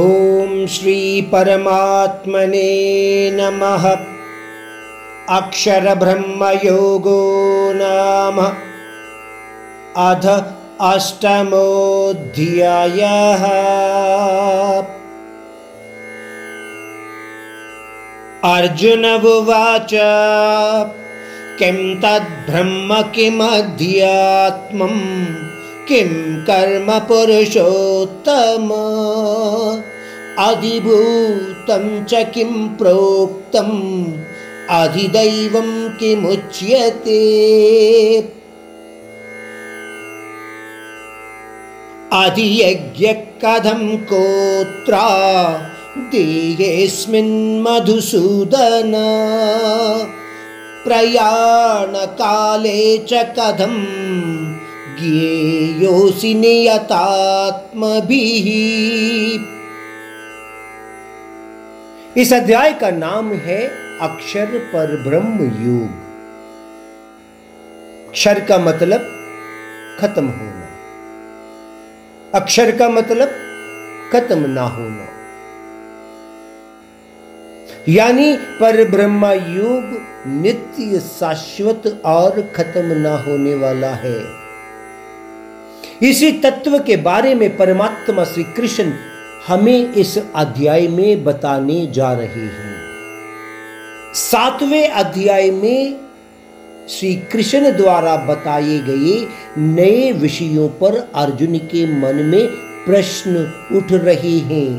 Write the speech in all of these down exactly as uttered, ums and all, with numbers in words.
ओम श्री परमात्मने नमः। अक्षर ब्रह्म योगो नाम अध अष्टमोऽध्यायः। अर्जुन उवाच किं तद्ब्रह्म किमध्यात्मं किं कर्म पुरुषोत्तम अधिभूतं च किं प्रोक्तम् अधिदैवं किमुच्यते। अधियज्ञः कथं कोत्रा देहेऽस्मिन् मधुसूदन प्रयाणकाले च कथं ज्ञेयोऽसि नियतात्मभिः। इस अध्याय का नाम है अक्षर पर ब्रह्म योग। अक्षर का मतलब खत्म होना, अक्षर का मतलब खत्म ना होना, यानी पर ब्रह्म योग नित्य शाश्वत और खत्म ना होने वाला है। इसी तत्व के बारे में परमात्मा श्री कृष्ण हमें इस अध्याय में बताने जा रहे हैं। सातवें अध्याय में श्री कृष्ण द्वारा बताए गए नए विषयों पर अर्जुन के मन में प्रश्न उठ रहे हैं।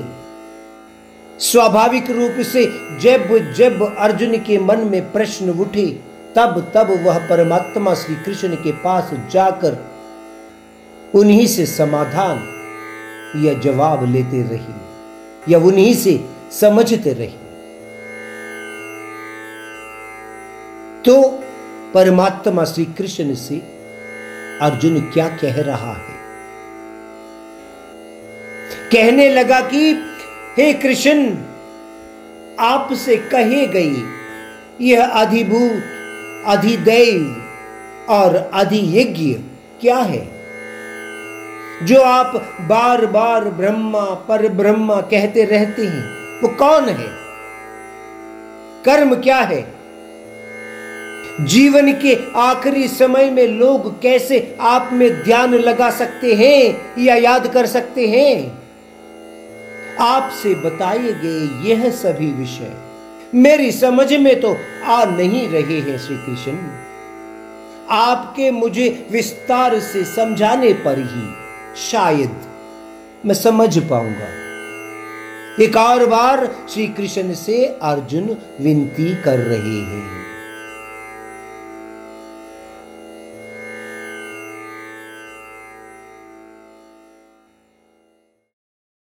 स्वाभाविक रूप से जब जब अर्जुन के मन में प्रश्न उठे तब तब वह परमात्मा श्री कृष्ण के पास जाकर उन्हीं से समाधान या जवाब लेते रहे या उन्हीं से समझते रहे। तो परमात्मा श्री कृष्ण से अर्जुन क्या कह रहा है? कहने लगा कि हे कृष्ण, आपसे कहे गई यह अधिभूत, अधिदैव और अधियज्ञ क्या है जो आप बार बार ब्रह्मा पर ब्रह्मा कहते रहते हैं? वो कौन है? कर्म क्या है? जीवन के आखिरी समय में लोग कैसे आप में ध्यान लगा सकते हैं या याद कर सकते हैं? आपसे बताए गए यह सभी विषय मेरी समझ में तो आ नहीं रहे हैं। श्री कृष्ण, आपके मुझे विस्तार से समझाने पर ही शायद मैं समझ पाऊंगा। एक और बार श्री कृष्ण से अर्जुन विनती कर रहे हैं।